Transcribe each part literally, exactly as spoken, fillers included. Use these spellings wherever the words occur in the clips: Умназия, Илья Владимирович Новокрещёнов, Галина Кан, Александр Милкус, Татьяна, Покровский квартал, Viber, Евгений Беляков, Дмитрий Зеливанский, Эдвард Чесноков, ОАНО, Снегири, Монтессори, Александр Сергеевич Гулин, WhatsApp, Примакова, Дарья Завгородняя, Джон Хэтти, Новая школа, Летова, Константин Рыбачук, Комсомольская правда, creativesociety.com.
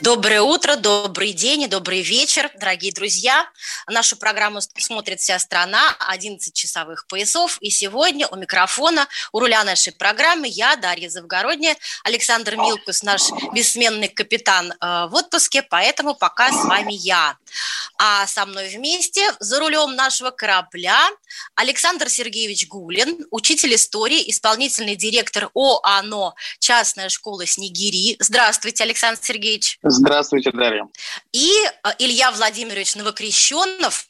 Доброе утро, добрый день и добрый вечер, дорогие друзья. Нашу программу смотрит вся страна, одиннадцать часовых поясов. И сегодня у микрофона, у руля нашей программы я, Дарья Завгородняя, Александр Милкус, наш бессменный капитан э, в отпуске, поэтому пока с вами я. А со мной вместе за рулем нашего корабля Александр Сергеевич Гулин, учитель истории, исполнительный директор ОАНО «Частная школа Снегири». Здравствуйте, Александр Сергеевич. Здравствуйте, Дарья. И Илья Владимирович Новокрещёнов,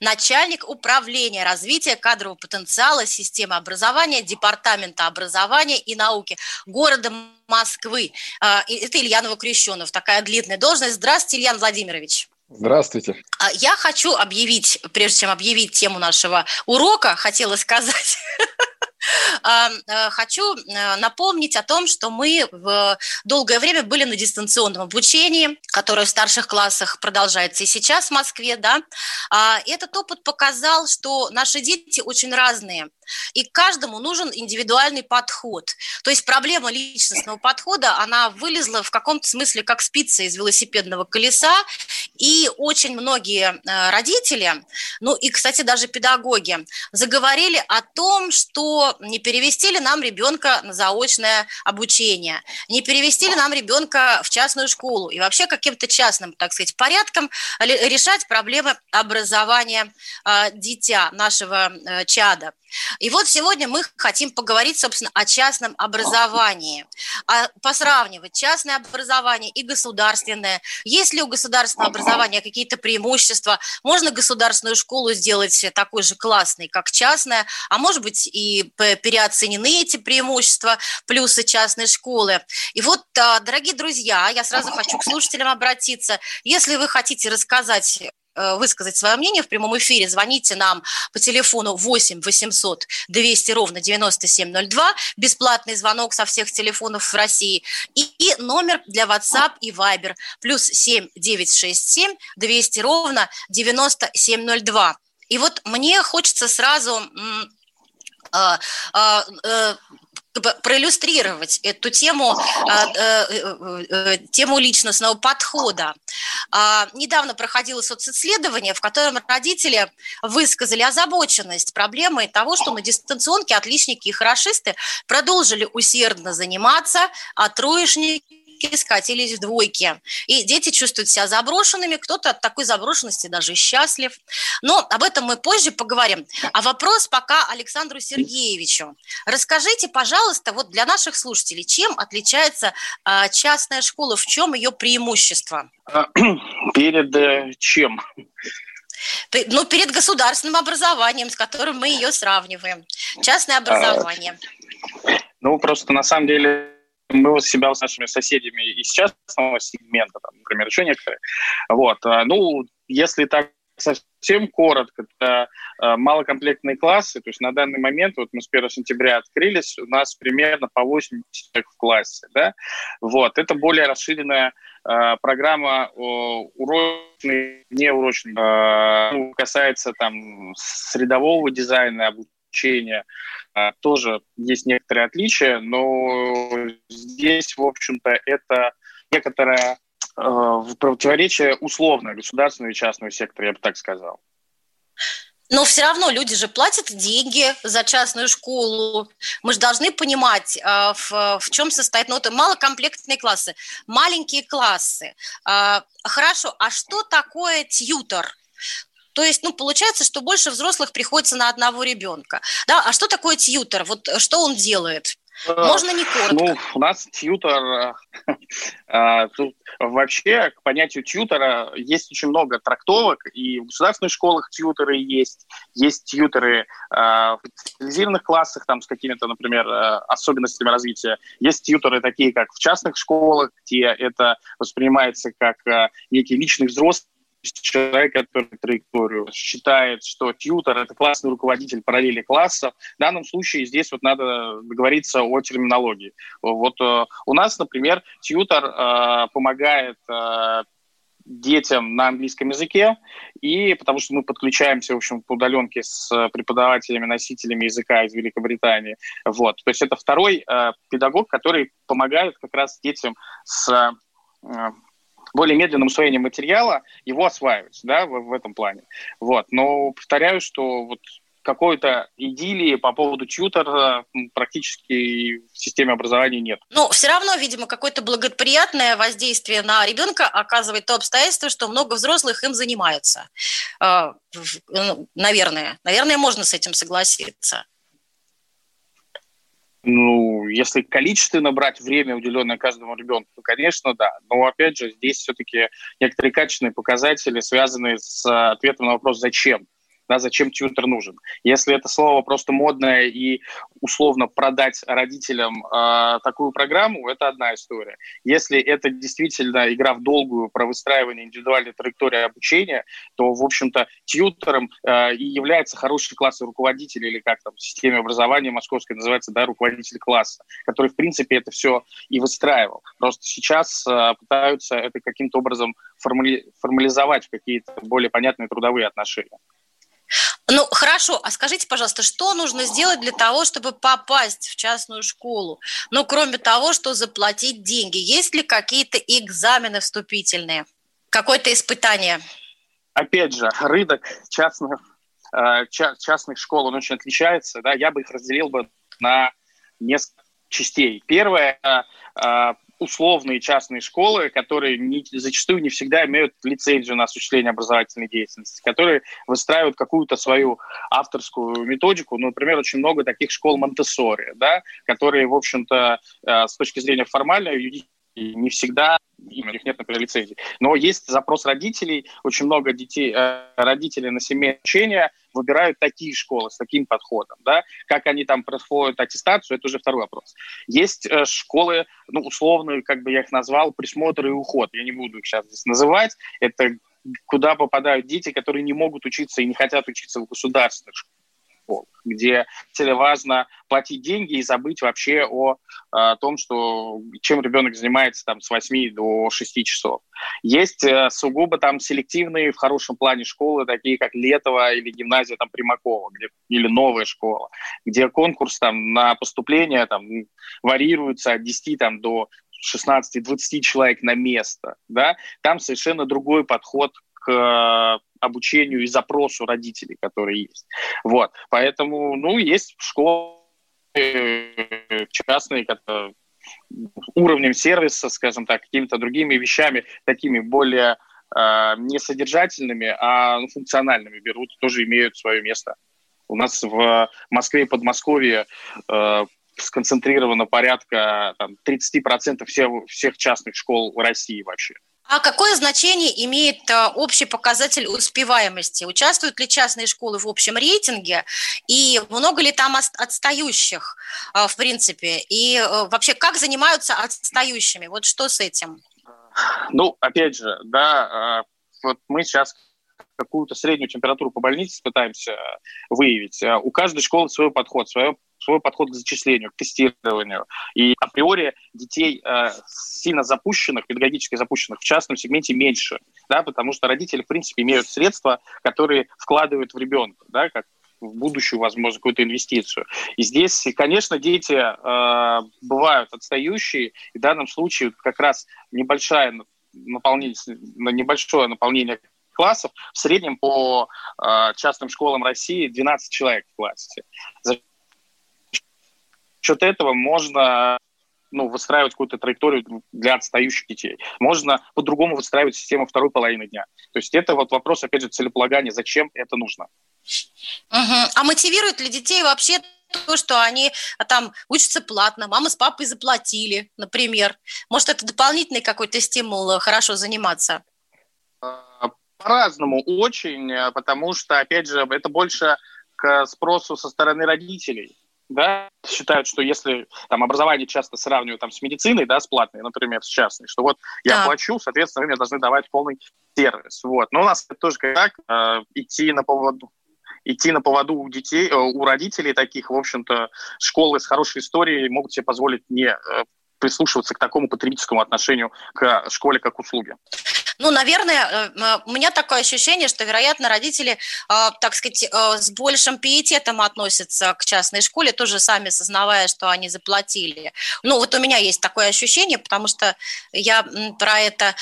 начальник управления развития кадрового потенциала системы образования Департамента образования и науки города Москвы. Это Илья Новокрещёнов, такая длинная должность. Здравствуйте, Илья Владимирович. Здравствуйте. Я хочу объявить, прежде чем объявить тему нашего урока, хотела сказать... Хочу напомнить о том, что мы в долгое время были на дистанционном обучении, которое в старших классах продолжается и сейчас в Москве, да. Этот опыт показал, что наши дети очень разные, и каждому нужен индивидуальный подход. То есть проблема личностного подхода, она вылезла в каком-то смысле как спица из велосипедного колеса, и очень многие родители, ну и, кстати, даже педагоги, заговорили о том, что не перевести ли нам ребенка на заочное обучение, не перевести ли нам ребенка в частную школу и вообще каким-то частным, так сказать, порядком решать проблемы образования дитя, нашего чада. И вот сегодня мы хотим поговорить, собственно, о частном образовании, а посравнивать частное образование и государственное. Есть ли у государственного образования какие-то преимущества? Можно государственную школу сделать такой же классной, как частная? А может быть, и переоценены эти преимущества, плюсы частной школы? И вот, дорогие друзья, я сразу хочу к слушателям обратиться. Если вы хотите рассказать... высказать свое мнение в прямом эфире, звоните нам по телефону восемь восемьсот двести ровно девяносто семь ноль два, бесплатный звонок со всех телефонов в России, и, и номер для WhatsApp и Viber, плюс семь девятьсот шестьдесят семь двести ровно девяносто семь ноль два. И вот мне хочется сразу... Э, э, э, проиллюстрировать эту тему, тему личностного подхода. Недавно проходило социсследование, в котором родители высказали озабоченность проблемой того, что на дистанционке отличники и хорошисты продолжили усердно заниматься, а троечники скатились в двойки. И дети чувствуют себя заброшенными, кто-то от такой заброшенности даже счастлив. Но об этом мы позже поговорим. А вопрос пока Александру Сергеевичу. Расскажите, пожалуйста, вот для наших слушателей, чем отличается э, частная школа, в чем ее преимущество? Перед э, чем? Ну, перед государственным образованием, с которым мы ее сравниваем. Частное образование. А, ну, просто на самом деле... Мы вот себя с нашими соседями из частного сегмента, там, например, еще некоторые. Вот. Ну, если так совсем коротко, это малокомплектные классы. То есть на данный момент, вот мы с первого сентября открылись, у нас примерно по восемь человек в классе. Да? Вот. Это более расширенная э, программа э, урочной, неурочной. Э, касается там средового дизайна, обучения. Тоже есть некоторые отличия, но здесь, в общем-то, это некоторое э, противоречие условно государственного и частного сектора, я бы так сказал. Но все равно люди же платят деньги за частную школу. Мы же должны понимать, э, в, в чем состоит... Ну, это малокомплектные классы, маленькие классы. Э, хорошо, а что такое тьютор? То есть, ну, получается, что больше взрослых приходится на одного ребенка. Да? А что такое тьютор? Вот что он делает? Можно не коротко. Ну, у нас тьютор... Тут вообще к понятию тьютора есть очень много трактовок, и в государственных школах тьюторы есть, есть тьюторы в специализированных классах там, с какими-то, например, особенностями развития, есть тьюторы такие, как в частных школах, где это воспринимается как некий личный взрослый, человек, который траекторию считает, что тьютор – это классный руководитель параллели классов. В данном случае здесь вот надо договориться о терминологии. Вот э, у нас, например, тьютор э, помогает э, детям на английском языке, и потому что мы подключаемся, в общем, по удаленке с преподавателями, носителями языка из Великобритании. Вот. То есть это второй э, педагог, который помогает как раз детям с э, более медленным усвоением материала, его осваивать, да, в, в этом плане. Вот. Но повторяю, что вот какой-то идиллии по поводу тьютора практически в системе образования нет. Ну, все равно, видимо, какое-то благоприятное воздействие на ребенка оказывает то обстоятельство, что много взрослых им занимаются. Наверное. Наверное, можно с этим согласиться. Ну, если количественно брать время, уделенное каждому ребенку, то, конечно, да. Но, опять же, здесь все-таки некоторые качественные показатели, связанные с ответом на вопрос «зачем?». Да, зачем тьютор нужен? Если это слово просто модное и условно продать родителям э, такую программу, это одна история. Если это действительно игра в долгую про выстраивание индивидуальной траектории обучения, то, в общем-то, тьютором э, и является хороший классовый руководитель, или как там в системе образования московской называется, да, руководитель класса, который, в принципе, это все и выстраивал. Просто сейчас э, пытаются это каким-то образом формули- формализовать в какие-то более понятные трудовые отношения. Ну, хорошо, а скажите, пожалуйста, что нужно сделать для того, чтобы попасть в частную школу? Ну, кроме того, что заплатить деньги. Есть ли какие-то экзамены вступительные? Какое-то испытание? Опять же, рынок частных, частных школ, он очень отличается. Да? Я бы их разделил бы на несколько частей. Первое – условные частные школы, которые не, зачастую не всегда имеют лицензию на осуществление образовательной деятельности, которые выстраивают какую-то свою авторскую методику. Ну, например, очень много таких школ Монтессори, да, которые, в общем-то, с точки зрения формальной юридической не всегда, у них нет, например, лицензии. Но есть запрос родителей, очень много детей, родителей на семейное обучение выбирают такие школы с таким подходом. Да? Как они там проходят аттестацию, это уже второй вопрос. Есть школы, ну, условно, как бы я их назвал, присмотр и уход. Я не буду их сейчас здесь называть. Это куда попадают дети, которые не могут учиться и не хотят учиться в государственных школах, где важно платить деньги и забыть вообще о, о том, что, чем ребенок занимается там, с восьми до шести часов. Есть сугубо там селективные в хорошем плане школы, такие как Летова или гимназия там, Примакова, где, или Новая школа, где конкурс там, на поступление там, варьируется от десяти там, до шестнадцати-двадцати человек на место. Да? Там совершенно другой подход к обучению и запросу родителей, которые есть. Вот. Поэтому, ну, есть школы частные, которые уровнем сервиса, скажем так, какими-то другими вещами, такими более э, не содержательными, а ну, функциональными берут, тоже имеют свое место. У нас в Москве и Подмосковье э, сконцентрировано порядка там, тридцать процентов всех, всех частных школ в России вообще. А какое значение имеет общий показатель успеваемости? Участвуют ли частные школы в общем рейтинге? И много ли там отстающих, в принципе? И вообще, как занимаются отстающими? Вот что с этим? Ну, опять же, да, вот мы сейчас какую-то среднюю температуру по больнице пытаемся выявить. У каждой школы свой подход, свое свой подход к зачислению, к тестированию. И априори детей э, сильно запущенных, педагогически запущенных в частном сегменте меньше, да, потому что родители, в принципе, имеют средства, которые вкладывают в ребенка, да, как в будущую, возможно, какую-то инвестицию. И здесь, конечно, дети э, бывают отстающие, и в данном случае как раз небольшое наполнение, небольшое наполнение классов, в среднем по э, частным школам России двенадцать человек в классе. За счет этого можно ну, выстраивать какую-то траекторию для отстающих детей. Можно по-другому выстраивать систему второй половины дня. То есть это вот вопрос, опять же, целеполагания, зачем это нужно. Uh-huh. А мотивирует ли детей вообще то, что они там учатся платно, мама с папой заплатили, например? Может, это дополнительный какой-то стимул хорошо заниматься? По-разному очень, потому что, опять же, это больше к спросу со стороны родителей. да, считают, что если там образование часто сравнивают там с медициной, да, с платной, например, с частной, что вот я да. плачу, соответственно, вы мне должны давать полный сервис. Вот. Но у нас это тоже как э, идти на поводу. Идти на поводу у детей, у родителей таких, в общем-то, школы с хорошей историей могут себе позволить не прислушиваться к такому потребительскому отношению к школе как услуге. Ну, наверное, у меня такое ощущение, что, вероятно, родители, так сказать, с большим пиететом относятся к частной школе, тоже сами сознавая, что они заплатили. Ну, вот у меня есть такое ощущение, потому что я про это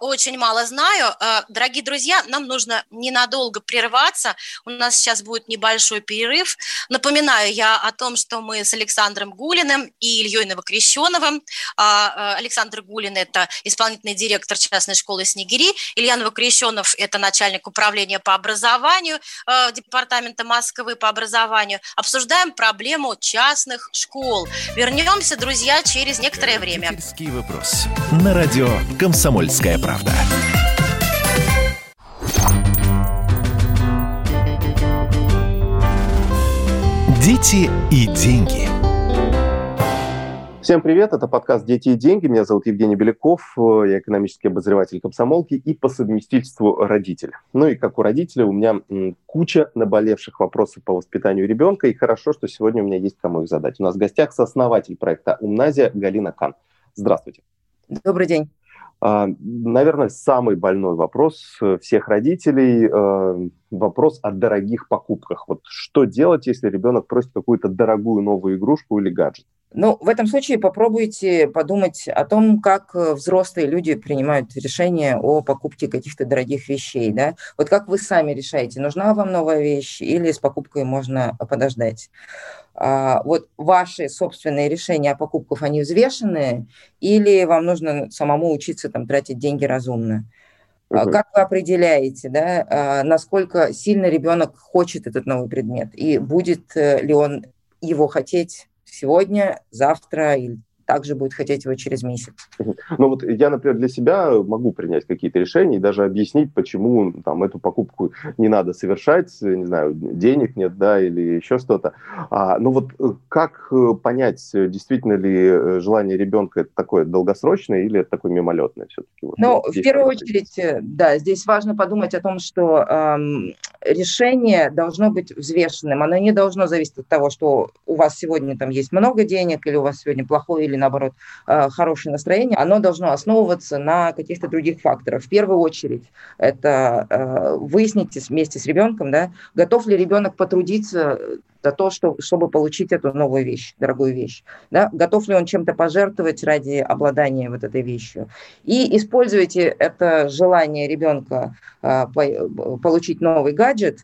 очень мало знаю. Дорогие друзья, нам нужно ненадолго прерваться. У нас сейчас будет небольшой перерыв. Напоминаю я о том, что мы с Александром Гулиным и Ильей Новокрещёновым. Александр Гулин – это исполнительный директор частной школы Снегири. Илья Новокрещёнов – это начальник управления по образованию э, Департамента Москвы по образованию. Обсуждаем проблему частных школ. Вернемся, друзья, через некоторое время. Родительский вопрос. На радио «Комсомольская правда». Дети и деньги. Всем привет, это подкаст «Дети и деньги». Меня зовут Евгений Беляков, я экономический обозреватель «Комсомолки» и по совместительству родитель. Ну и как у родителя у меня куча наболевших вопросов по воспитанию ребенка, и хорошо, что сегодня у меня есть кому их задать. У нас в гостях сооснователь проекта «Умназия» Галина Кан. Здравствуйте. Добрый день. Наверное, самый больной вопрос всех родителей – вопрос о дорогих покупках. Вот что делать, если ребенок просит какую-то дорогую новую игрушку или гаджет? Ну, в этом случае попробуйте подумать о том, как взрослые люди принимают решения о покупке каких-то дорогих вещей, да? Вот как вы сами решаете, нужна вам новая вещь или с покупкой можно подождать? А, вот ваши собственные решения о покупках, они взвешенные, или вам нужно самому учиться там, тратить деньги разумно? Как вы определяете, да, насколько сильно ребенок хочет этот новый предмет, и будет ли он его хотеть сегодня, завтра, или также будет хотеть его через месяц? Ну вот я, например, для себя могу принять какие-то решения и даже объяснить, почему там эту покупку не надо совершать, не знаю, денег нет, да, или еще что-то. А, ну вот как понять, действительно ли желание ребенка это такое долгосрочное или это такое мимолетное все-таки? Вот, ну, в первую очередь, да, здесь важно подумать о том, что эм, решение должно быть взвешенным, оно не должно зависеть от того, что у вас сегодня там есть много денег или у вас сегодня плохое или, наоборот, хорошее настроение, оно должно основываться на каких-то других факторах. В первую очередь, это выясните вместе с ребенком, да, готов ли ребенок потрудиться за то, что, чтобы получить эту новую вещь, дорогую вещь. Да? Готов ли он чем-то пожертвовать ради обладания вот этой вещью? И используйте это желание ребенка получить новый гаджет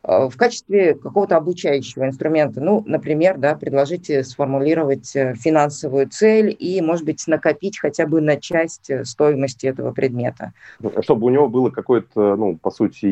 в качестве какого-то обучающего инструмента. Ну, например, да, предложите сформулировать финансовую цель и, может быть, накопить хотя бы на часть стоимости этого предмета. Чтобы у него было какое-то, ну, по сути,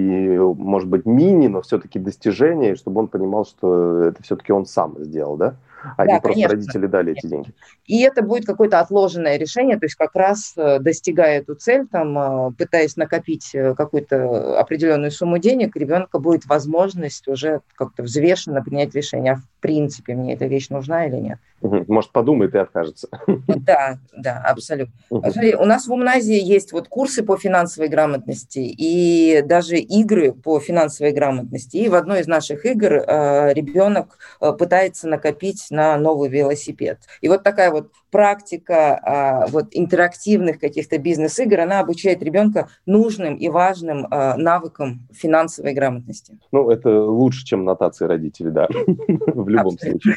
может быть, мини, но все-таки достижение, чтобы он понимал, что это все-таки он сам сделал, да? Они да, просто конечно, родители дали конечно. Эти деньги. И это будет какое-то отложенное решение, то есть как раз достигая эту цель, там, пытаясь накопить какую-то определенную сумму денег, ребенка будет возможность уже как-то взвешенно принять решение, а в принципе мне эта вещь нужна или нет. Может, подумает и откажется. Да, да, абсолютно. Смотри, у нас в Умназии есть вот курсы по финансовой грамотности и даже игры по финансовой грамотности. И в одной из наших игр ребенок пытается накопить на новый велосипед. И вот такая вот практика вот интерактивных каких-то бизнес-игр, она обучает ребенка нужным и важным навыкам финансовой грамотности. Ну, это лучше, чем нотации родителей, да, в любом случае.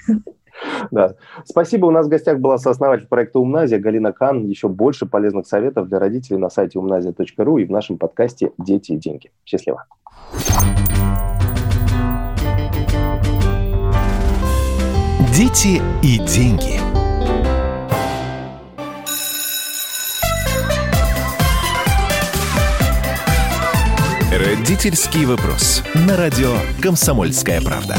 Да. Спасибо. У нас в гостях была сооснователь проекта «Умназия» Галина Кан. Еще больше полезных советов для родителей на сайте умназия точка ру и в нашем подкасте «Дети и деньги». Счастливо. Дети и деньги. Родительский вопрос. На радио «Комсомольская правда».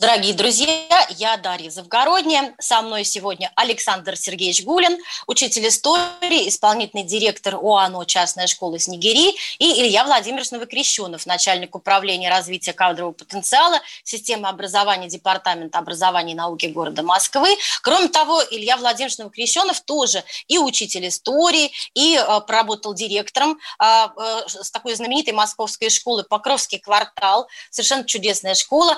Дорогие друзья, я Дарья Завгородняя. Со мной сегодня Александр Сергеевич Гулин, учитель истории, исполнительный директор ОАНО частной школы «Снегири», и Илья Владимирович Новокрещёнов, начальник управления развития кадрового потенциала системы образования Департамента образования и науки города Москвы. Кроме того, Илья Владимирович Новокрещёнов тоже и учитель истории, и э, проработал директором э, э, с такой знаменитой московской школы «Покровский квартал». Совершенно чудесная школа.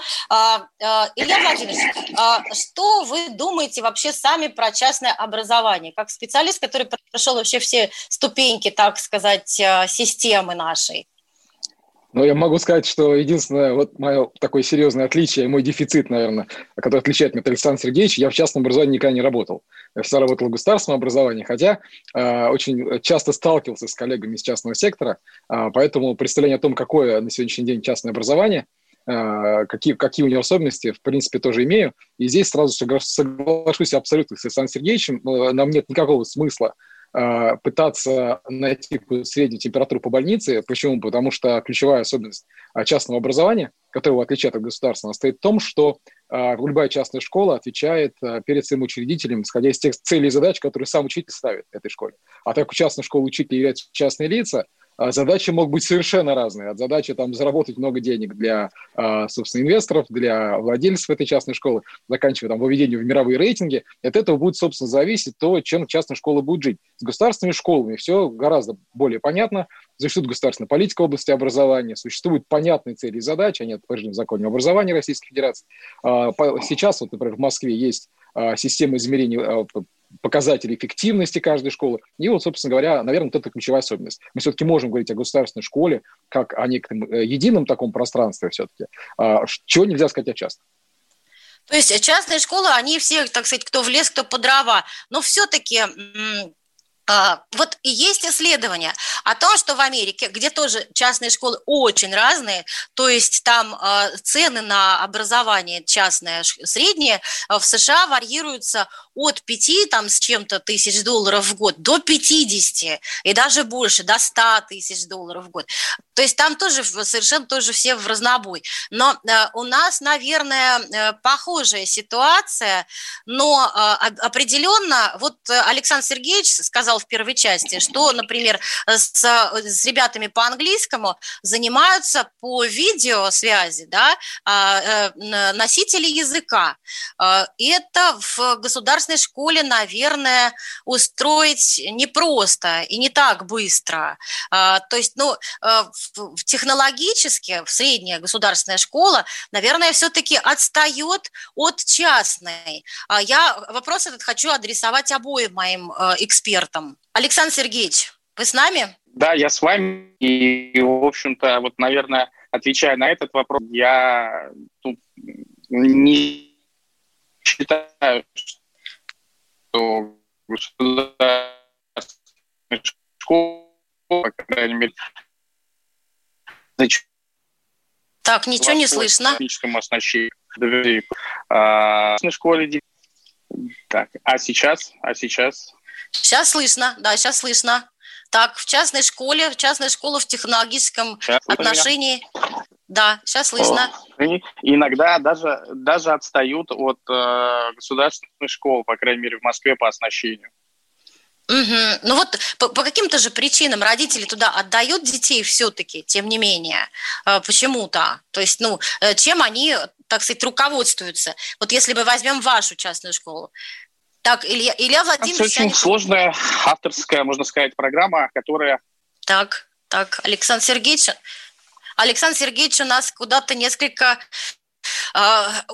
Илья Владимирович, что вы думаете вообще сами про частное образование, как специалист, который прошел вообще все ступеньки, так сказать, системы нашей? Ну, я могу сказать, что единственное вот мое такое серьезное отличие, мой дефицит, наверное, который отличает меня от Александра Сергеевича, я в частном образовании никогда не работал. Я всегда работал в государственном образовании, хотя э, очень часто сталкивался с коллегами из частного сектора, э, поэтому представление о том, какое на сегодняшний день частное образование, Какие, какие у него особенности, в принципе, тоже имею. И здесь сразу соглашусь абсолютно с Александром Сергеевичем. Нам нет никакого смысла э, пытаться найти среднюю температуру по больнице. Почему? Потому что ключевая особенность частного образования, которое его отличает от государственного, состоит в том, что э, любая частная школа отвечает э, перед своим учредителем, исходя из тех целей и задач, которые сам учитель ставит этой школе. А так как частная школа учителя являются частные лица, задачи могут быть совершенно разные. От задачи там, заработать много денег для, собственно, инвесторов, для владельцев этой частной школы, заканчивая там, выведением в мировые рейтинги. От этого будет, собственно, зависеть то, чем частная школа будет жить. С государственными школами все гораздо более понятно. Существует государственная политика в области образования, существуют понятные цели и задачи, они отражены в законе образования Российской Федерации. Сейчас, вот, например, в Москве есть система измерения показатели эффективности каждой школы. И вот, собственно говоря, наверное, вот это ключевая особенность. Мы все-таки можем говорить о государственной школе как о неком едином таком пространстве все-таки, чего нельзя сказать о частном. То есть частные школы, они все, так сказать, кто в лес, кто по дрова, но все-таки... Вот и есть исследования о том, что в Америке, где тоже частные школы очень разные, то есть там цены на образование частное, среднее, в США варьируются от пяти там, с чем-то тысяч долларов в год до пятидесяти и даже больше, до ста тысяч долларов в год. То есть там тоже совершенно тоже все в разнобой. Но у нас, наверное, похожая ситуация, но определенно, вот Александр Сергеевич сказал в первой части, что, например, с, с ребятами по английскому занимаются по видеосвязи, да, носители языка. Это в государственной школе, наверное, устроить непросто и не так быстро. То есть, ну, технологически средняя государственная школа, наверное, все-таки отстает от частной. Я вопрос этот хочу адресовать обоим моим экспертам. Александр Сергеевич, вы с нами? Да, я с вами. И, в общем-то, вот, наверное, отвечая на этот вопрос, я тут не считаю, что государственная школа, по крайней мере, так, ничего не слышно. Так, а сейчас? А сейчас? Сейчас слышно, да, сейчас слышно. Так, в частной школе, в частной школе в технологическом сейчас отношении. Да, сейчас слышно. И иногда даже, даже отстают от э, государственной школы, по крайней мере, в Москве по оснащению. Угу. Ну вот по, по каким-то же причинам родители туда отдают детей все-таки, тем не менее, почему-то. То есть, ну, чем они, так сказать, руководствуются? Вот если мы возьмем вашу частную школу. Так, Илья, Илья Владимирович... Это очень они... сложная авторская, можно сказать, программа, которая... Так, так, Александр Сергеевич... Александр Сергеевич у нас куда-то несколько...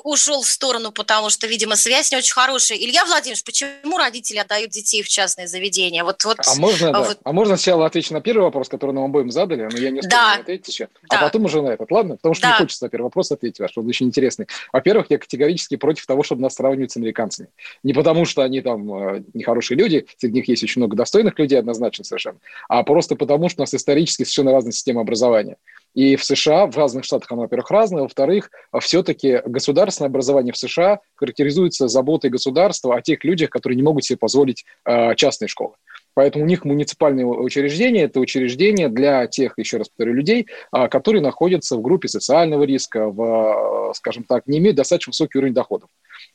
ушел в сторону, потому что, видимо, связь не очень хорошая. Илья Владимирович, почему родители отдают детей в частные заведения? Вот, вот, а, можно, вот... Да. А можно сначала отвечу на первый вопрос, который нам обоим задали, но я не успел да. ответить еще, да. а потом уже на этот, ладно? Потому что да. не хочется на первый вопрос ответить, ваш, он очень интересный. Во-первых, я категорически против того, чтобы нас сравнивать с американцами. Не потому, что они там нехорошие люди, среди них есть очень много достойных людей, однозначно совершенно, а просто потому, что у нас исторически совершенно разная система образования. И в США, в разных штатах она, во-первых, разная, во-вторых, все-таки государственное образование в США характеризуется заботой государства о тех людях, которые не могут себе позволить э, частные школы. Поэтому у них муниципальные учреждения – это учреждения для тех, еще раз повторю, людей, которые находятся в группе социального риска, в, скажем так, не имеют достаточно высокий уровень доходов.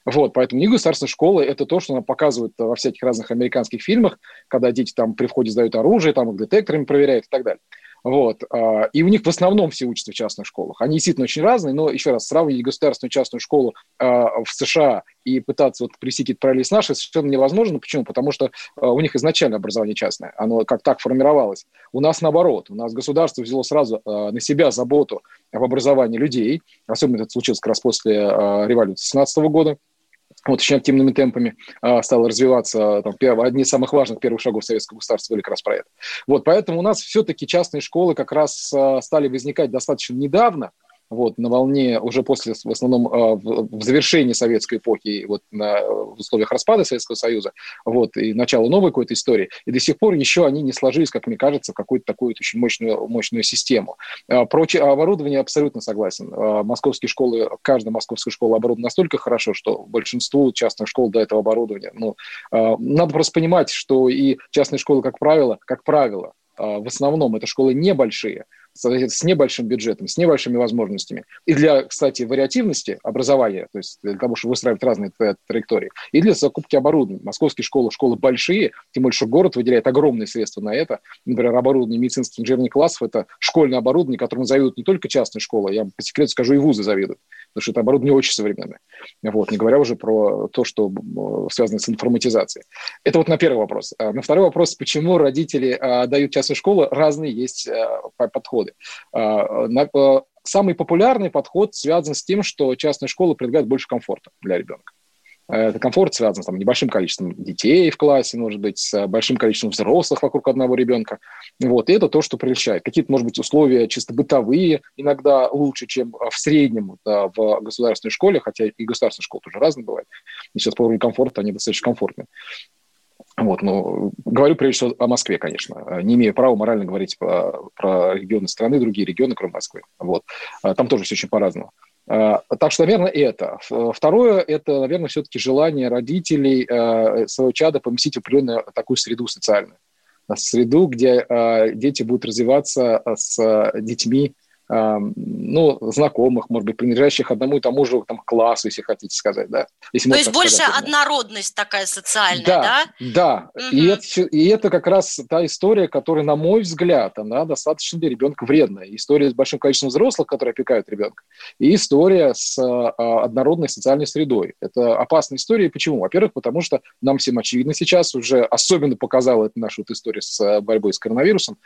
Вот, поэтому не государственная школа – это то, что она показывает во всяких разных американских фильмах, когда дети там при входе сдают оружие, там их детекторами проверяют и так далее. Вот. И у них в основном все учатся в частных школах. Они действительно очень разные, но, еще раз, сравнить государственную и частную школу в США и пытаться вот привести какие-то параллели с нашей совершенно невозможно. Почему? Потому что у них изначально образование частное, оно как так формировалось. У нас наоборот, у нас государство взяло сразу на себя заботу об образовании людей, особенно это случилось как раз после революции семнадцатого года. Вот очень активными темпами а, стало развиваться. Там, перв... Одни из самых важных первых шагов советского государства были как раз про это. Вот, поэтому у нас все-таки частные школы как раз а, стали возникать достаточно недавно, вот, на волне уже после, в основном, а, в, в завершении советской эпохи, вот, на, в условиях распада Советского Союза, вот, и начала новой какой-то истории. И до сих пор еще они не сложились, как мне кажется, в какую-то такую очень мощную, мощную систему. А, про ч... оборудование абсолютно согласен. А, московские школы, каждая московская школа оборудована настолько хорошо, что большинству частных школ до этого оборудования. Ну, а, надо просто понимать, что и частные школы, как правило, как правило, а, в основном это школы небольшие, с небольшим бюджетом, с небольшими возможностями. И для, кстати, вариативности образования, то есть для того, чтобы выстраивать разные траектории, и для закупки оборудования. Московские школы, школы большие, тем больше город выделяет огромные средства на это. Например, оборудование медицинских инженерных классов – это школьное оборудование, которому завидуют не только частные школы, я по секрету скажу, и вузы завидуют, потому что это оборудование очень современное. Вот, не говоря уже про то, что связано с информатизацией. Это вот на первый вопрос. На второй вопрос, почему родители дают частные школы, разные есть подходы. Самый популярный подход связан с тем, что частные школы предлагают больше комфорта для ребенка. Этот комфорт связан с там, небольшим количеством детей в классе, может быть, с большим количеством взрослых вокруг одного ребенка. Вот. И это то, что прельщает. Какие-то, может быть, условия чисто бытовые иногда лучше, чем в среднем да, в государственной школе, хотя и государственные школы тоже разные бывают. И сейчас по уровню комфорта они достаточно комфортные. Вот, ну, говорю прежде всего о Москве, конечно. Не имею права морально говорить про, про регионы страны, другие регионы, кроме Москвы. Вот. Там тоже все очень по-разному. Так что, наверное, это. Второе, это, наверное, все-таки желание родителей своего чада поместить в определенную такую среду социальную. Среду, где дети будут развиваться с детьми, ну, знакомых, может быть, принадлежащих одному и тому же там, классу, если хотите сказать, да. Если то есть больше сказать, однородность да. такая социальная, да? Да, да. Угу. И, это, и это как раз та история, которая, на мой взгляд, она достаточно для ребенка вредная. История с большим количеством взрослых, которые опекают ребенка, и история с однородной социальной средой. Это опасная история. Почему? Во-первых, потому что нам всем очевидно сейчас, уже особенно показала эта наша вот история с борьбой с коронавирусом,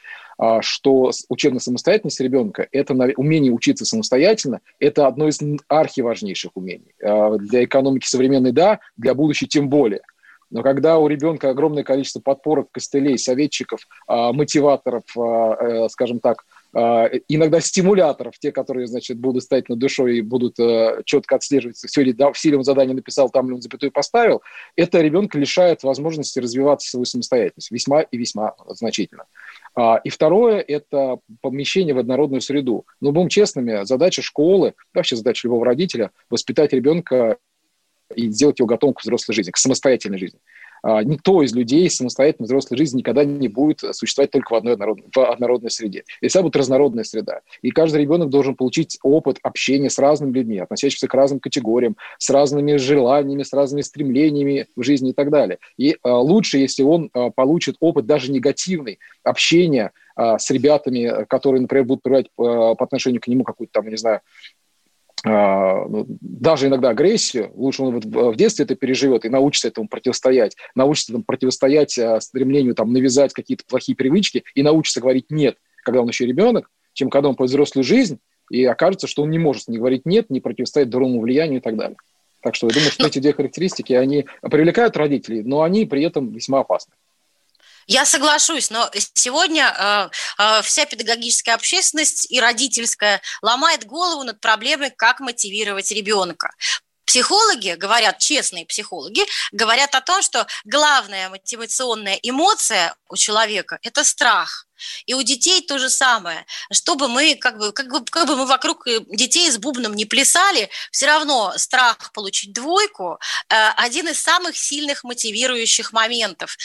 что учебная самостоятельность ребенка – это умение учиться самостоятельно, это одно из архиважнейших умений. Для экономики современной – да, для будущей тем более. Но когда у ребенка огромное количество подпорок, костылей, советчиков, мотиваторов, скажем так, иногда стимуляторов, те, которые, значит, будут стоять над душой и будут э, четко отслеживать, все ли, да, все ли он задание написал, там ли он запятую поставил, это ребенка лишает возможности развиваться в свою самостоятельность. Весьма и весьма значительно. А, и второе – это помещение в однородную среду. Но, будем честными, задача школы, вообще задача любого родителя – воспитать ребенка и сделать его готовым к взрослой жизни, к самостоятельной жизни. Никто из людей самостоятельно в взрослой жизни никогда не будет существовать только в одной однородной, в однородной среде. И вся будет разнородная среда. И каждый ребенок должен получить опыт общения с разными людьми, относящихся к разным категориям, с разными желаниями, с разными стремлениями в жизни и так далее. И а, лучше, если он а, получит опыт даже негативный, общения а, с ребятами, которые, например, будут проявлять а, по отношению к нему какую-то там, не знаю, даже иногда агрессию, лучше он в детстве это переживет и научится этому противостоять, научится там, противостоять стремлению там, навязать какие-то плохие привычки и научится говорить «нет», когда он еще ребенок, чем когда он по взрослую жизнь, и окажется, что он не может не говорить «нет», не противостоять дурному влиянию и так далее. Так что я думаю, что эти две характеристики, они привлекают родителей, но они при этом весьма опасны. Я соглашусь, но сегодня э, э, вся педагогическая общественность и родительская ломает голову над проблемой, как мотивировать ребенка. Психологи говорят, честные психологи, говорят о том, что главная мотивационная эмоция у человека – это страх. И у детей то же самое. Чтобы мы, как бы, как бы, как бы мы вокруг детей с бубном не плясали, все равно страх получить двойку э, – один из самых сильных мотивирующих моментов.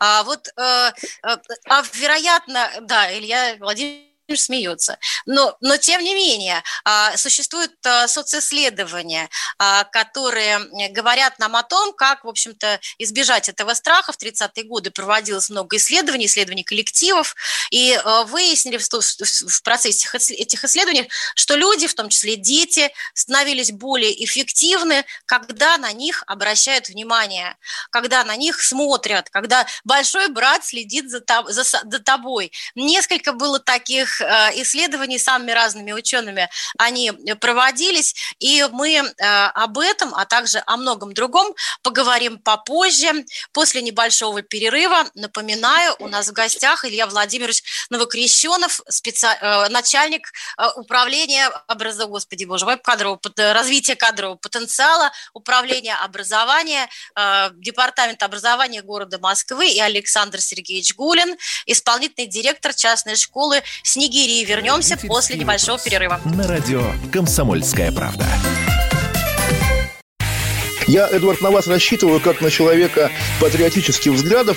А вот, а, а, вероятно, да, Илья Владимирович смеется, но, но тем не менее существуют социсследования, которые говорят нам о том, как, в общем-то, избежать этого страха. В тридцатые годы проводилось много исследований, исследований коллективов, и выяснили в процессе этих исследований, что люди, в том числе дети, становились более эффективны, когда на них обращают внимание, когда на них смотрят, когда большой брат следит за тобой. Несколько было таких исследований самыми разными учеными, они проводились, и мы об этом, а также о многом другом поговорим попозже, после небольшого перерыва. Напоминаю, у нас в гостях Илья Владимирович Новокрещёнов, специ... начальник управления образования, господи боже, кадрового... развития кадрового потенциала, управления образования, департамента образования города Москвы, и Александр Сергеевич Гулин, исполнительный директор частной школы «Снегири». Вернемся после небольшого перерыва. На радио «Комсомольская правда». Я, Эдвард, на вас рассчитываю как на человека патриотических взглядов.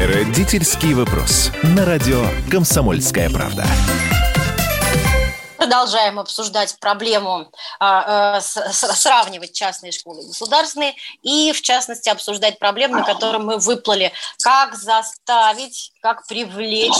Родительский вопрос. На радио «Комсомольская правда». Продолжаем обсуждать проблему, сравнивать частные школы и государственные, и, в частности, обсуждать проблему, на которую мы выплыли. Как заставить, как привлечь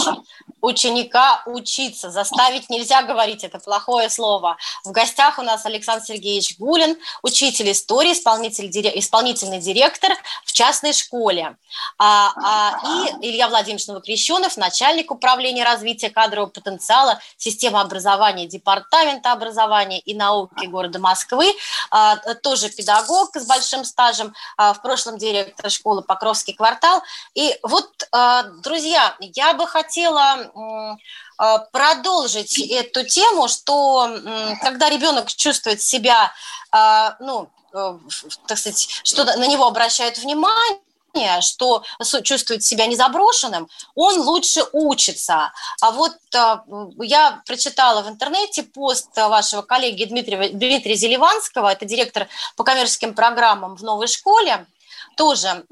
ученика учиться. Заставить нельзя говорить, это плохое слово. В гостях у нас Александр Сергеевич Гулин, учитель истории, исполнитель, исполнительный директор в частной школе. А, а, и Илья Владимирович Новокрещёнов, начальник управления развития кадрового потенциала, системы образования, департамента образования и науки города Москвы, а, тоже педагог с большим стажем, а, в прошлом директор школы Покровский квартал. И вот, а, друзья, я бы хотела продолжить эту тему, что когда ребенок чувствует себя, ну, так сказать, что на него обращают внимание, что чувствует себя незаброшенным, он лучше учится. А вот я прочитала в интернете пост вашего коллеги Дмитрия, Дмитрия Зеливанского, это директор по коммерческим программам в «Новой школе», тоже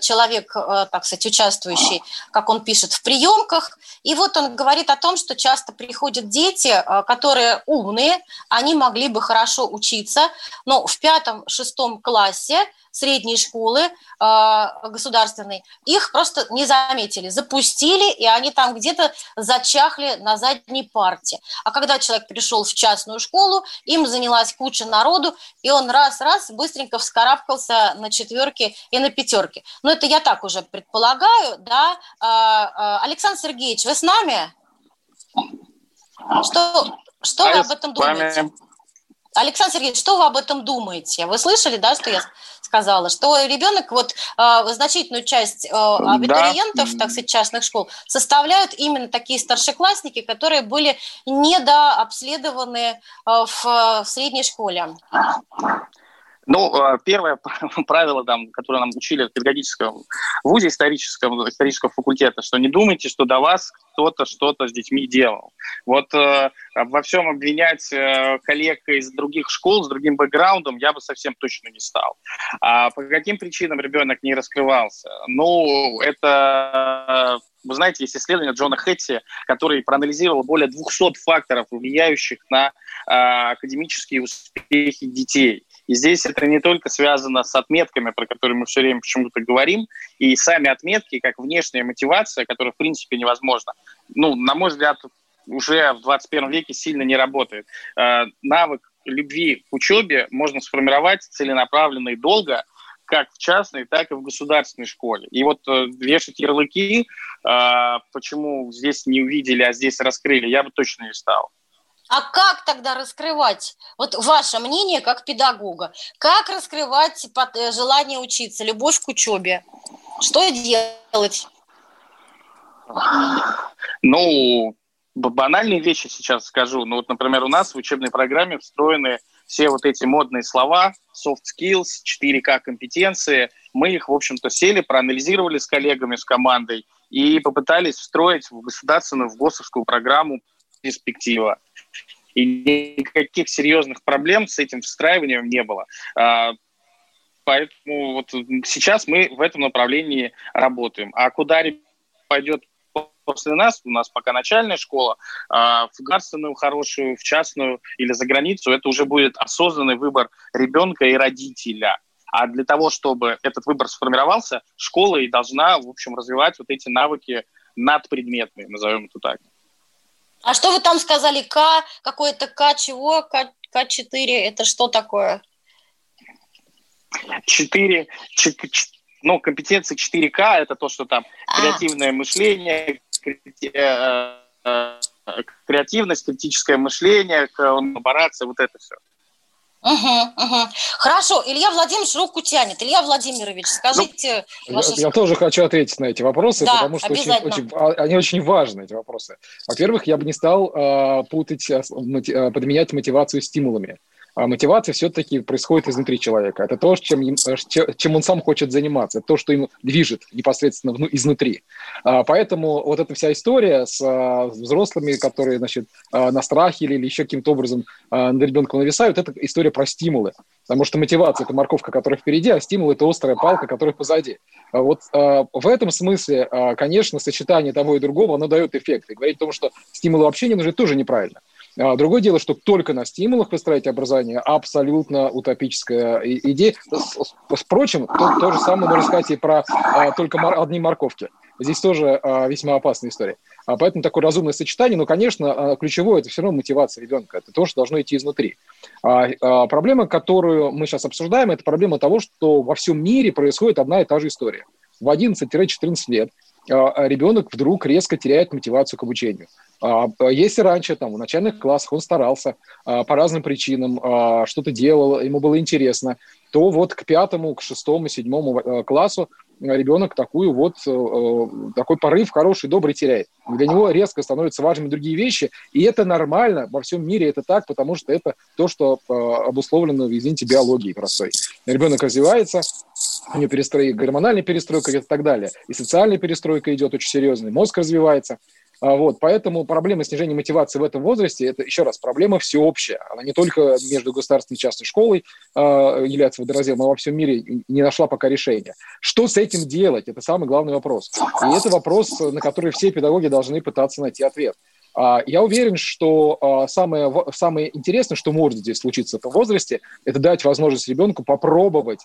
человек, так сказать, участвующий, как он пишет, в приемках. И вот он говорит о том, что часто приходят дети, которые умные, они могли бы хорошо учиться, но в пятом-шестом классе средней школы государственной их просто не заметили, запустили, и они там где-то зачахли на задней парте. А когда человек пришел в частную школу, им занялась куча народу, и он раз-раз быстренько вскарабкался на четверки и на пятерки. Но это я так уже предполагаю, да? Александр Сергеевич, вы с нами? Что, что вы об этом думаете? Александр Сергеевич, что вы об этом думаете? Вы слышали, да, что я сказала? Что ребенок, вот э, значительную часть э, абитуриентов, да. так сказать, частных школ, составляют именно такие старшеклассники, которые были недообследованы э, в, в средней школе. Ну, первое правило, там, которое нам учили в педагогическом вузе, историческом, исторического факультета, что не думайте, что до вас кто-то что-то с детьми делал. Вот э, во всем обвинять э, коллег из других школ с другим бэкграундом я бы совсем точно не стал. А по каким причинам ребенок не раскрывался? Ну, это... Вы знаете, есть исследование Джона Хэтти, который проанализировал более двухсот факторов, влияющих на э, академические успехи детей. И здесь это не только связано с отметками, про которые мы все время почему-то говорим, и сами отметки, как внешняя мотивация, которая, в принципе, невозможна. Ну, на мой взгляд, уже в двадцать первом веке сильно не работает. Э, навык любви к учебе можно сформировать целенаправленно и долго, как в частной, так и в государственной школе. И вот э, вешать ярлыки, э, почему здесь не увидели, а здесь раскрыли, я бы точно не стал. А как тогда раскрывать? Вот ваше мнение как педагога. Как раскрывать желание учиться, любовь к учебе? Что делать? Ну, банальные вещи сейчас скажу. Ну, вот, например, у нас в учебной программе встроены все вот эти модные слова, soft skills, четыре ка компетенции. Мы их, в общем-то, сели, проанализировали с коллегами, с командой и попытались встроить в государственную, в ГОСовскую программу перспектива. И никаких серьезных проблем с этим встраиванием не было. Поэтому вот сейчас мы в этом направлении работаем. А куда пойдет после нас, у нас пока начальная школа, в государственную хорошую, в частную или за границу, это уже будет осознанный выбор ребенка и родителя. А для того, чтобы этот выбор сформировался, школа и должна, в общем, развивать вот эти навыки надпредметные, назовем это так. А что вы там сказали? К, какое-то К чего? К, К4, это что такое? четыре, четыре, ну, компетенции четыре К, это то, что там а. креативное мышление, креативность, критическое мышление, коллаборация, вот это все. Угу, угу. Хорошо, Илья Владимирович руку тянет. Илья Владимирович, скажите... Ну, ваши... я, я тоже хочу ответить на эти вопросы, да, потому что очень, очень, они очень важны, эти вопросы. Во-первых, я бы не стал э, путать, мати, подменять мотивацию стимулами. А мотивация все-таки происходит изнутри человека. Это то, чем, им, чем он сам хочет заниматься, то, что им движет непосредственно изнутри. Поэтому вот эта вся история с взрослыми, которые, значит, на страхе или еще каким-то образом над ребенком нависают, это история про стимулы. Потому что мотивация – это морковка, которая впереди, а стимул – это острая палка, которая позади. Вот в этом смысле, конечно, сочетание того и другого, оно дает эффект. И говорить о том, что стимулы вообще не нужны, тоже неправильно. Другое дело, что только на стимулах выстраивать образование – абсолютно утопическая идея. Впрочем, то, то же самое можно сказать и про а, только мор- одни морковки. Здесь тоже а, весьма опасная история. А поэтому такое разумное сочетание, но, конечно, ключевое – это все равно мотивация ребенка. Это то, что должно идти изнутри. А, а, проблема, которую мы сейчас обсуждаем, это проблема того, что во всем мире происходит одна и та же история. В одиннадцать-четырнадцать лет ребенок вдруг резко теряет мотивацию к обучению. Если раньше там, в начальных классах он старался по разным причинам, что-то делал, ему было интересно, то вот к пятому, к шестому, седьмому классу ребенок такую вот, такой порыв хороший, добрый теряет. Для него резко становятся важными другие вещи, и это нормально, во всем мире это так, потому что это то, что обусловлено, извините, биологией простой. Ребенок развивается, у него перестрой... гормональная перестройка и так далее, и социальная перестройка идет очень серьезная, мозг развивается. Вот, поэтому проблема снижения мотивации в этом возрасте, это, еще раз, проблема всеобщая. Она не только между государственной и частной школой э, является водоразделом, она во всем мире не нашла пока решения. Что с этим делать? Это самый главный вопрос. И это вопрос, на который все педагоги должны пытаться найти ответ. А, я уверен, что а, самое, самое интересное, что может здесь случиться в возрасте, это дать возможность ребенку попробовать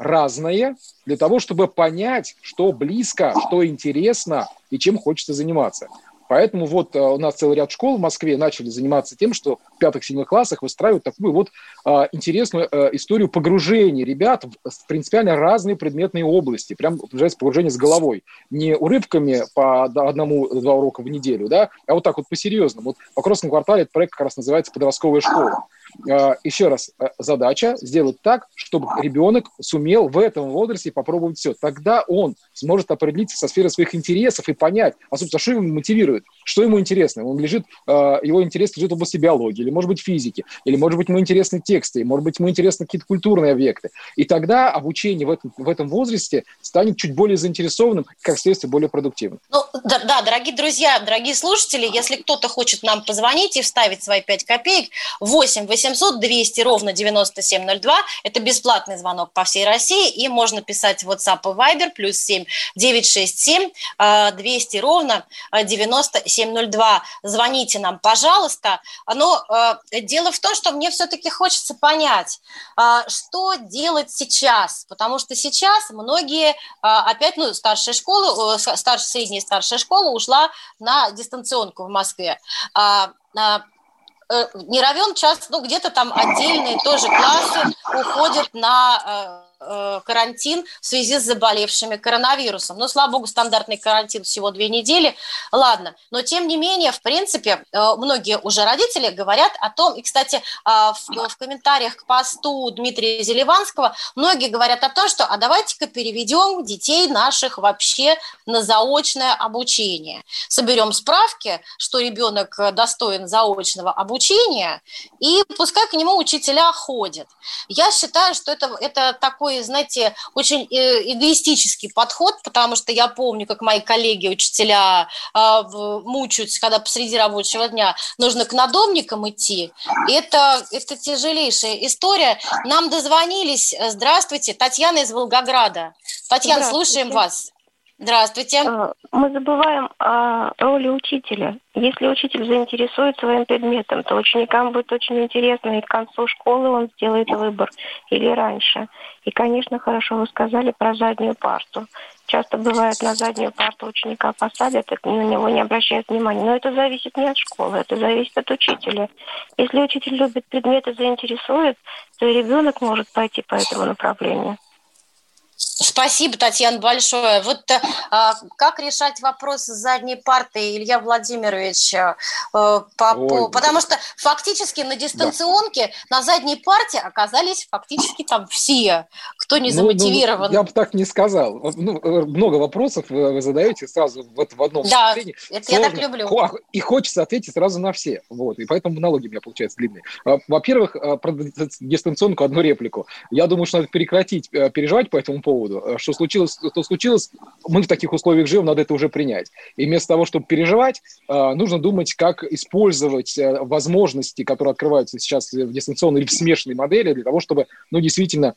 разное для того, чтобы понять, что близко, что интересно и чем хочется заниматься. Поэтому вот а, у нас целый ряд школ в Москве начали заниматься тем, что в пятых-седьмых классах выстраивают такую вот а, интересную а, историю погружения ребят в принципиально разные предметные области. Прям погружение с головой. Не урывками по одному-два урока в неделю, да, а вот так вот по-серьезному. Вот в Покровском квартале этот проект как раз называется «Подростковая школа». А, еще раз, задача сделать так, чтобы ребенок сумел в этом возрасте попробовать все. Тогда он сможет определиться со сферой своих интересов и понять, а, собственно, что его мотивирует. Что ему интересно? Он лежит, его интерес лежит в области биологии, или, может быть, физики, или, может быть, ему интересны тексты, или, может быть, ему интересны какие-то культурные объекты. И тогда обучение в этом, в этом возрасте станет чуть более заинтересованным, как следствие, более продуктивным. Ну, да, да, дорогие друзья, дорогие слушатели, если кто-то хочет нам позвонить и вставить свои пять копеек, восемь восемьсот двести ровно девяносто семь ноль два, это бесплатный звонок по всей России, и можно писать в WhatsApp и Viber, плюс семь девятьсот шестьдесят семь двести ровно девяносто семь ноль два. семь ноль два. Звоните нам, пожалуйста. Но э, дело в том, что мне все-таки хочется понять, э, что делать сейчас, потому что сейчас многие э, опять, ну, старшая школа, э, старше, средняя и старшая школа ушла на дистанционку в Москве. Э, э, не равен час, ну, где-то там отдельные тоже классы уходят на... Э, карантин в связи с заболевшими коронавирусом. Ну, слава богу, стандартный карантин всего две недели. Ладно, но тем не менее, в принципе, многие уже родители говорят о том, и, кстати, в комментариях к посту Дмитрия Зеливанского многие говорят о том, что а давайте-ка переведем детей наших вообще на заочное обучение. Соберем справки, что ребенок достоин заочного обучения, и пускай к нему учителя ходят. Я считаю, что это, это такой, знаете, очень эгоистический подход, потому что я помню, как мои коллеги-учителя э, мучаются, когда посреди рабочего дня нужно к надомникам идти. Это, это тяжелейшая история. Нам дозвонились. Здравствуйте, Татьяна из Волгограда. Татьяна, слушаем вас. Здравствуйте. Мы забываем о роли учителя. Если учитель заинтересует своим предметом, то ученикам будет очень интересно, и к концу школы он сделает выбор, или раньше. И, конечно, хорошо вы сказали про заднюю парту. Часто бывает, на заднюю парту ученика посадят, и на него не обращают внимания. Но это зависит не от школы, это зависит от учителя. Если учитель любит предмет и заинтересует, то и ребенок может пойти по этому направлению. Спасибо, Татьяна, большое. Вот э, как решать вопрос с задней партой, Илья Владимирович? Э, по, по, потому что фактически на дистанционке, да, на задней парте оказались фактически там все, кто не замотивирован. Ну, ну, я бы так не сказал. Ну, много вопросов вы задаете сразу вот в одном выступлении. Да, это я так люблю. И хочется ответить сразу на все. Вот. И поэтому монологи у меня получаются длинные. Во-первых, про дистанционку одну реплику. Я думаю, что надо прекратить переживать по этому поводу. Что случилось, то случилось, мы в таких условиях живем, надо это уже принять. И вместо того, чтобы переживать, нужно думать, как использовать возможности, которые открываются сейчас в дистанционной или в смешанной модели, для того, чтобы, ну, действительно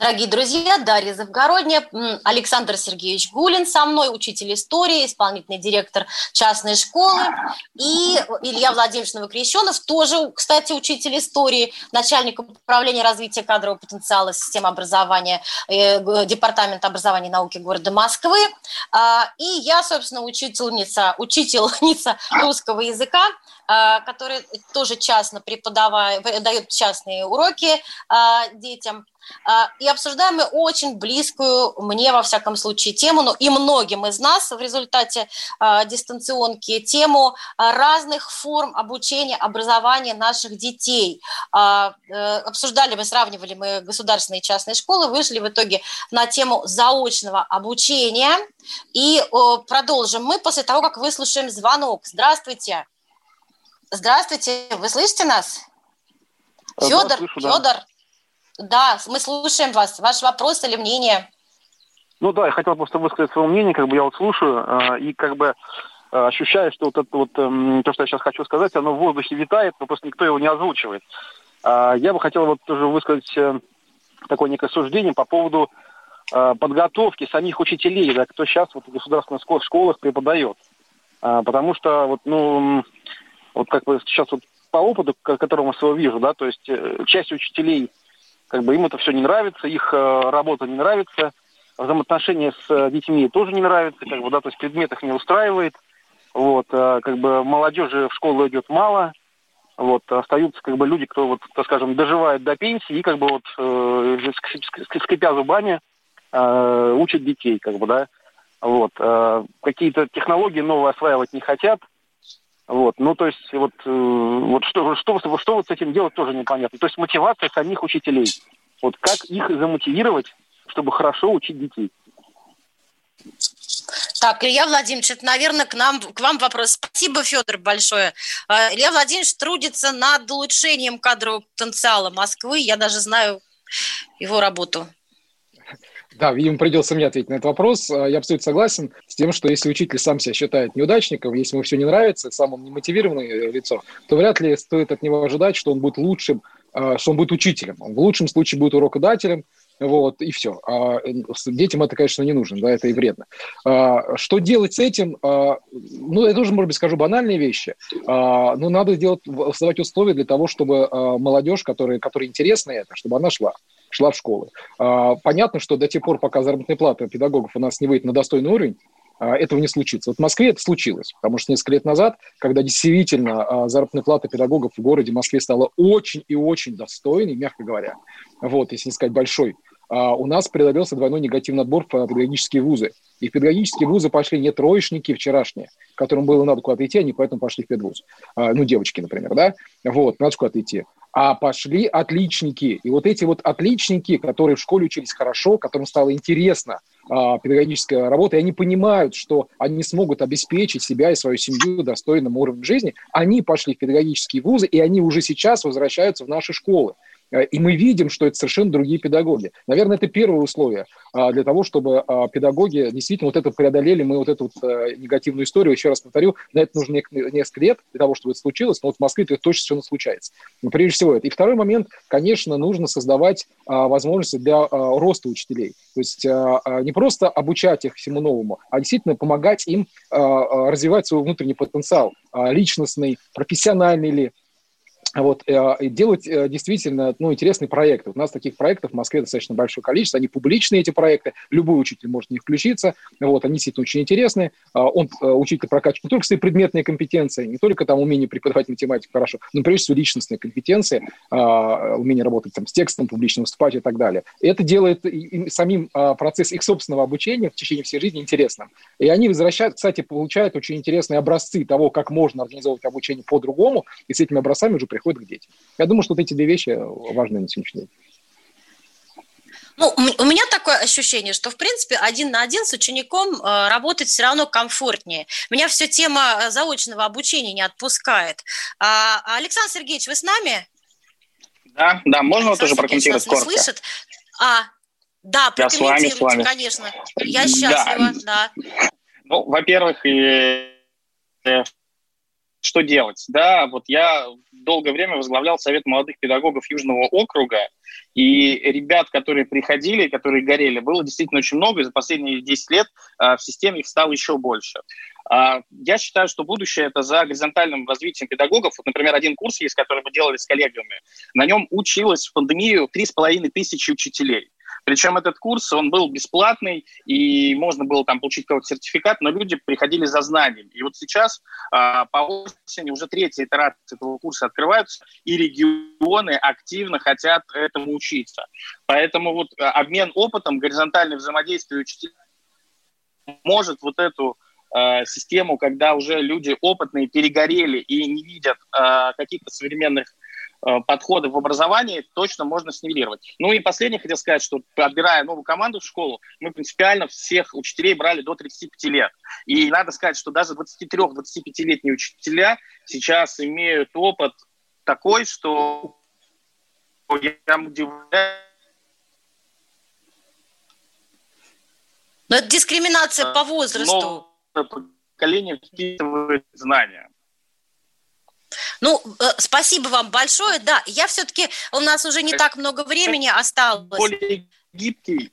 Дорогие друзья, Дарья Завгородняя, Александр Сергеевич Гулин со мной, учитель истории, исполнительный директор частной школы. И Илья Владимирович Новокрещёнов, тоже, кстати, учитель истории, начальник управления развития кадрового потенциала системы образования Департамента образования и науки города Москвы. И я, собственно, учительница, учительница русского языка, которая тоже частно преподавает, дает частные уроки детям. И обсуждаем мы очень близкую, мне во всяком случае, тему, но и многим из нас в результате э, дистанционки, тему разных форм обучения, образования наших детей. Э, э, обсуждали мы, сравнивали мы государственные и частные школы, вышли в итоге на тему заочного обучения. И э, продолжим мы после того, как выслушаем звонок. Здравствуйте. Здравствуйте, вы слышите нас? Да, Фёдор, слышу, да. Фёдор. Да, мы слушаем вас. Ваш вопрос или мнение? Ну да, я хотел просто высказать свое мнение, как бы я вот слушаю, и как бы ощущаю, что вот это вот, то, что я сейчас хочу сказать, оно в воздухе витает, но просто никто его не озвучивает. Я бы хотел вот тоже высказать такое некое суждение по поводу подготовки самих учителей, да, кто сейчас вот в государственных школах преподает. Потому что вот, ну, вот как бы сейчас вот по опыту, которому я своего вижу, да, то есть часть учителей, как бы им это все не нравится, их работа не нравится, взаимоотношения с детьми тоже не нравятся, как бы, да, то есть предмет их не устраивает, вот, как бы молодежи в школу идет мало, вот, остаются, как бы, люди, кто, вот, так скажем, доживает до пенсии и, как бы, вот, э, скрипя зубами, э, учат детей, как бы, да, вот, э, какие-то технологии новые осваивать не хотят, вот, ну, то есть, вот, э, вот что, что, что, что вот с этим делать, тоже непонятно, то есть мотивация самих учителей, вот, как их замотивировать, чтобы хорошо учить детей. Так, Илья Владимирович, это, наверное, к нам, к вам вопрос. Спасибо, Фёдор, большое. Илья Владимирович трудится над улучшением кадрового потенциала Москвы. Я даже знаю его работу. Да, видимо, придется мне ответить на этот вопрос. Я абсолютно согласен с тем, что если учитель сам себя считает неудачником, если ему все не нравится, сам он немотивированное лицо, то вряд ли стоит от него ожидать, что он будет лучшим, что он будет учителем. Он в лучшем случае будет урокодателем, вот, и все. А детям это, конечно, не нужно, да, это и вредно. А что делать с этим? А, ну, я тоже, может быть, скажу банальные вещи, а, но надо делать, создавать условия для того, чтобы а, молодежь, которая, которой интересно это, чтобы она шла, шла в школы. А, понятно, что до тех пор, пока заработная плата педагогов у нас не выйдет на достойный уровень, этого не случится. Вот в Москве это случилось, потому что несколько лет назад, когда действительно заработная плата педагогов в городе Москве стала очень и очень достойной, мягко говоря, вот, если не сказать большой, у нас преодолелся двойной негативный отбор в педагогические вузы. И в педагогические вузы пошли не троечники вчерашние, которым было надо куда-то идти, они поэтому пошли в педвуз. Ну, девочки, например, да? Вот, надо куда-то идти. А пошли отличники. И вот эти вот отличники, которые в школе учились хорошо, которым стало интересно а, педагогическая работа, и они понимают, что они смогут обеспечить себя и свою семью достойным уровнем жизни, они пошли в педагогические вузы, и они уже сейчас возвращаются в наши школы. И мы видим, что это совершенно другие педагоги. Наверное, это первое условие для того, чтобы педагоги действительно вот это преодолели, мы вот эту вот негативную историю. Еще раз повторю, на это нужно несколько лет для того, чтобы это случилось, но вот в Москве это точно случается. Но прежде всего это. И второй момент, конечно, нужно создавать возможности для роста учителей. То есть не просто обучать их всему новому, а действительно помогать им развивать свой внутренний потенциал, личностный, профессиональный ли. Вот, и делать действительно, ну, интересные проекты. Вот у нас таких проектов в Москве достаточно большое количество. Они публичные, эти проекты. Любой учитель может в них включиться. Вот, они действительно очень интересные. Он, учитель, прокачивает не только свои предметные компетенции, не только там умение преподавать математику хорошо, но прежде всего личностные компетенции, умение работать там с текстом, публично выступать и так далее. И это делает им, самим процесс их собственного обучения в течение всей жизни интересным. И они возвращают, кстати, получают очень интересные образцы того, как можно организовывать обучение по-другому, и с этими образцами уже приходят к детям. Я думаю, что вот эти две вещи важны на сегодняшний день. Ну, у меня такое ощущение, что, в принципе, один на один с учеником работать все равно комфортнее. Меня все тема заочного обучения не отпускает. Александр Сергеевич, вы с нами? Да, да, можно Александр тоже прокомментировать коротко? Слышит? А, да, прокомментируйте, с вами, с вами. Конечно. Я счастлива, да. да. Ну, во-первых, и... что делать? Да, вот я долгое время возглавлял Совет молодых педагогов Южного округа, и ребят, которые приходили, которые горели, было действительно очень много, и за последние десять лет а, в системе их стало еще больше. А, я считаю, что будущее – это за горизонтальным развитием педагогов. Вот, например, один курс есть, который мы делали с коллегами. На нем училось в пандемию три с половиной тысячи учителей. Причем этот курс, он был бесплатный, и можно было там получить какой-то сертификат, но люди приходили за знаниями. И вот сейчас по осени уже третья итерация этого курса открываются, и регионы активно хотят этому учиться. Поэтому вот обмен опытом, горизонтальное взаимодействие учителей может вот эту систему, когда уже люди опытные перегорели и не видят каких-то современных подходы в образовании, точно можно снивелировать. Ну и последнее хотел сказать, что отбирая новую команду в школу, мы принципиально всех учителей брали до тридцати пяти лет. И надо сказать, что даже двадцати трёх-двадцати пятилетние учителя сейчас имеют опыт такой, что я удивляюсь. Но это дискриминация по возрасту. Новое поколение впитывает знания. Ну, спасибо вам большое. Да, я все-таки... У нас уже не так много времени осталось. Более гибкий.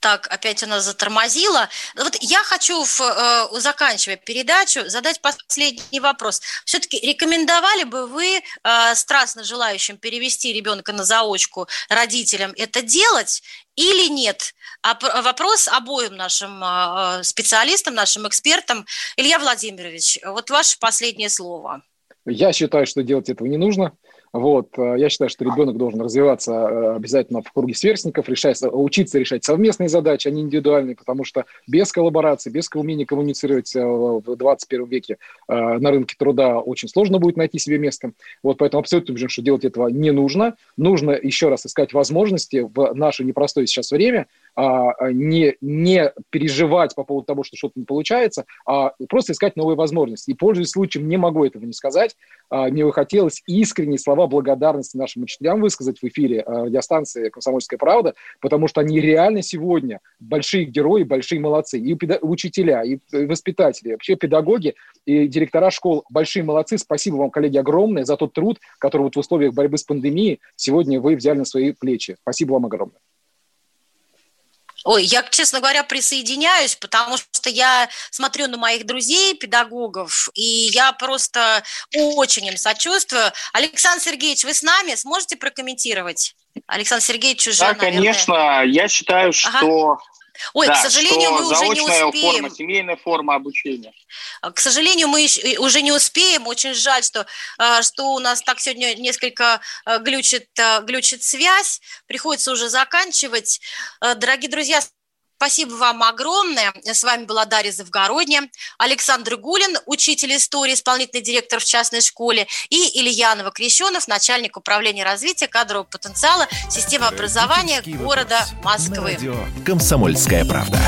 Так, опять у нас затормозило. Вот я хочу, в, э, заканчивая передачу, задать последний вопрос. Все-таки рекомендовали бы вы э, страстно желающим перевести ребенка на заочку родителям это делать или нет? А, вопрос обоим нашим э, специалистам, нашим экспертам. Илья Владимирович, вот ваше последнее слово. Я считаю, что делать этого не нужно. Вот. Я считаю, что ребенок должен развиваться обязательно в круге сверстников, решать, учиться решать совместные задачи, а не индивидуальные, потому что без коллаборации, без умения коммуницировать в двадцать первом веке на рынке труда очень сложно будет найти себе место. Вот, поэтому абсолютно убежден, что делать этого не нужно. Нужно еще раз искать возможности в наше непростое сейчас время, не, не переживать по поводу того, что что-то не получается, а просто искать новые возможности. И, пользуясь случаем, не могу этого не сказать. Мне бы хотелось искренне слова благодарности нашим учителям высказать в эфире радиостанции «Комсомольская правда», потому что они реально сегодня большие герои, большие молодцы. И учителя, и воспитатели, и вообще педагоги, и директора школ. Большие молодцы. Спасибо вам, коллеги, огромное за тот труд, который вот в условиях борьбы с пандемией сегодня вы взяли на свои плечи. Спасибо вам огромное. Ой, я, честно говоря, присоединяюсь, потому что я смотрю на моих друзей, педагогов, и я просто очень им сочувствую. Александр Сергеевич, вы с нами? Сможете прокомментировать? Александр Сергеевич уже, да, наверное. Да, конечно. Я считаю, что... Ага. Ой, да, к сожалению, мы уже не успеем. Заочная форма, семейная форма обучения. К сожалению, мы уже не успеем. Очень жаль, что, что у нас так сегодня несколько глючит, глючит связь. Приходится уже заканчивать. Дорогие друзья, спасибо вам огромное. С вами была Дарья Завгородняя, Александр Гулин, учитель истории, исполнительный директор в частной школе, и Илья Новокрещёнов, начальник управления развития кадрового потенциала системы образования города Москвы. Комсомольская правда.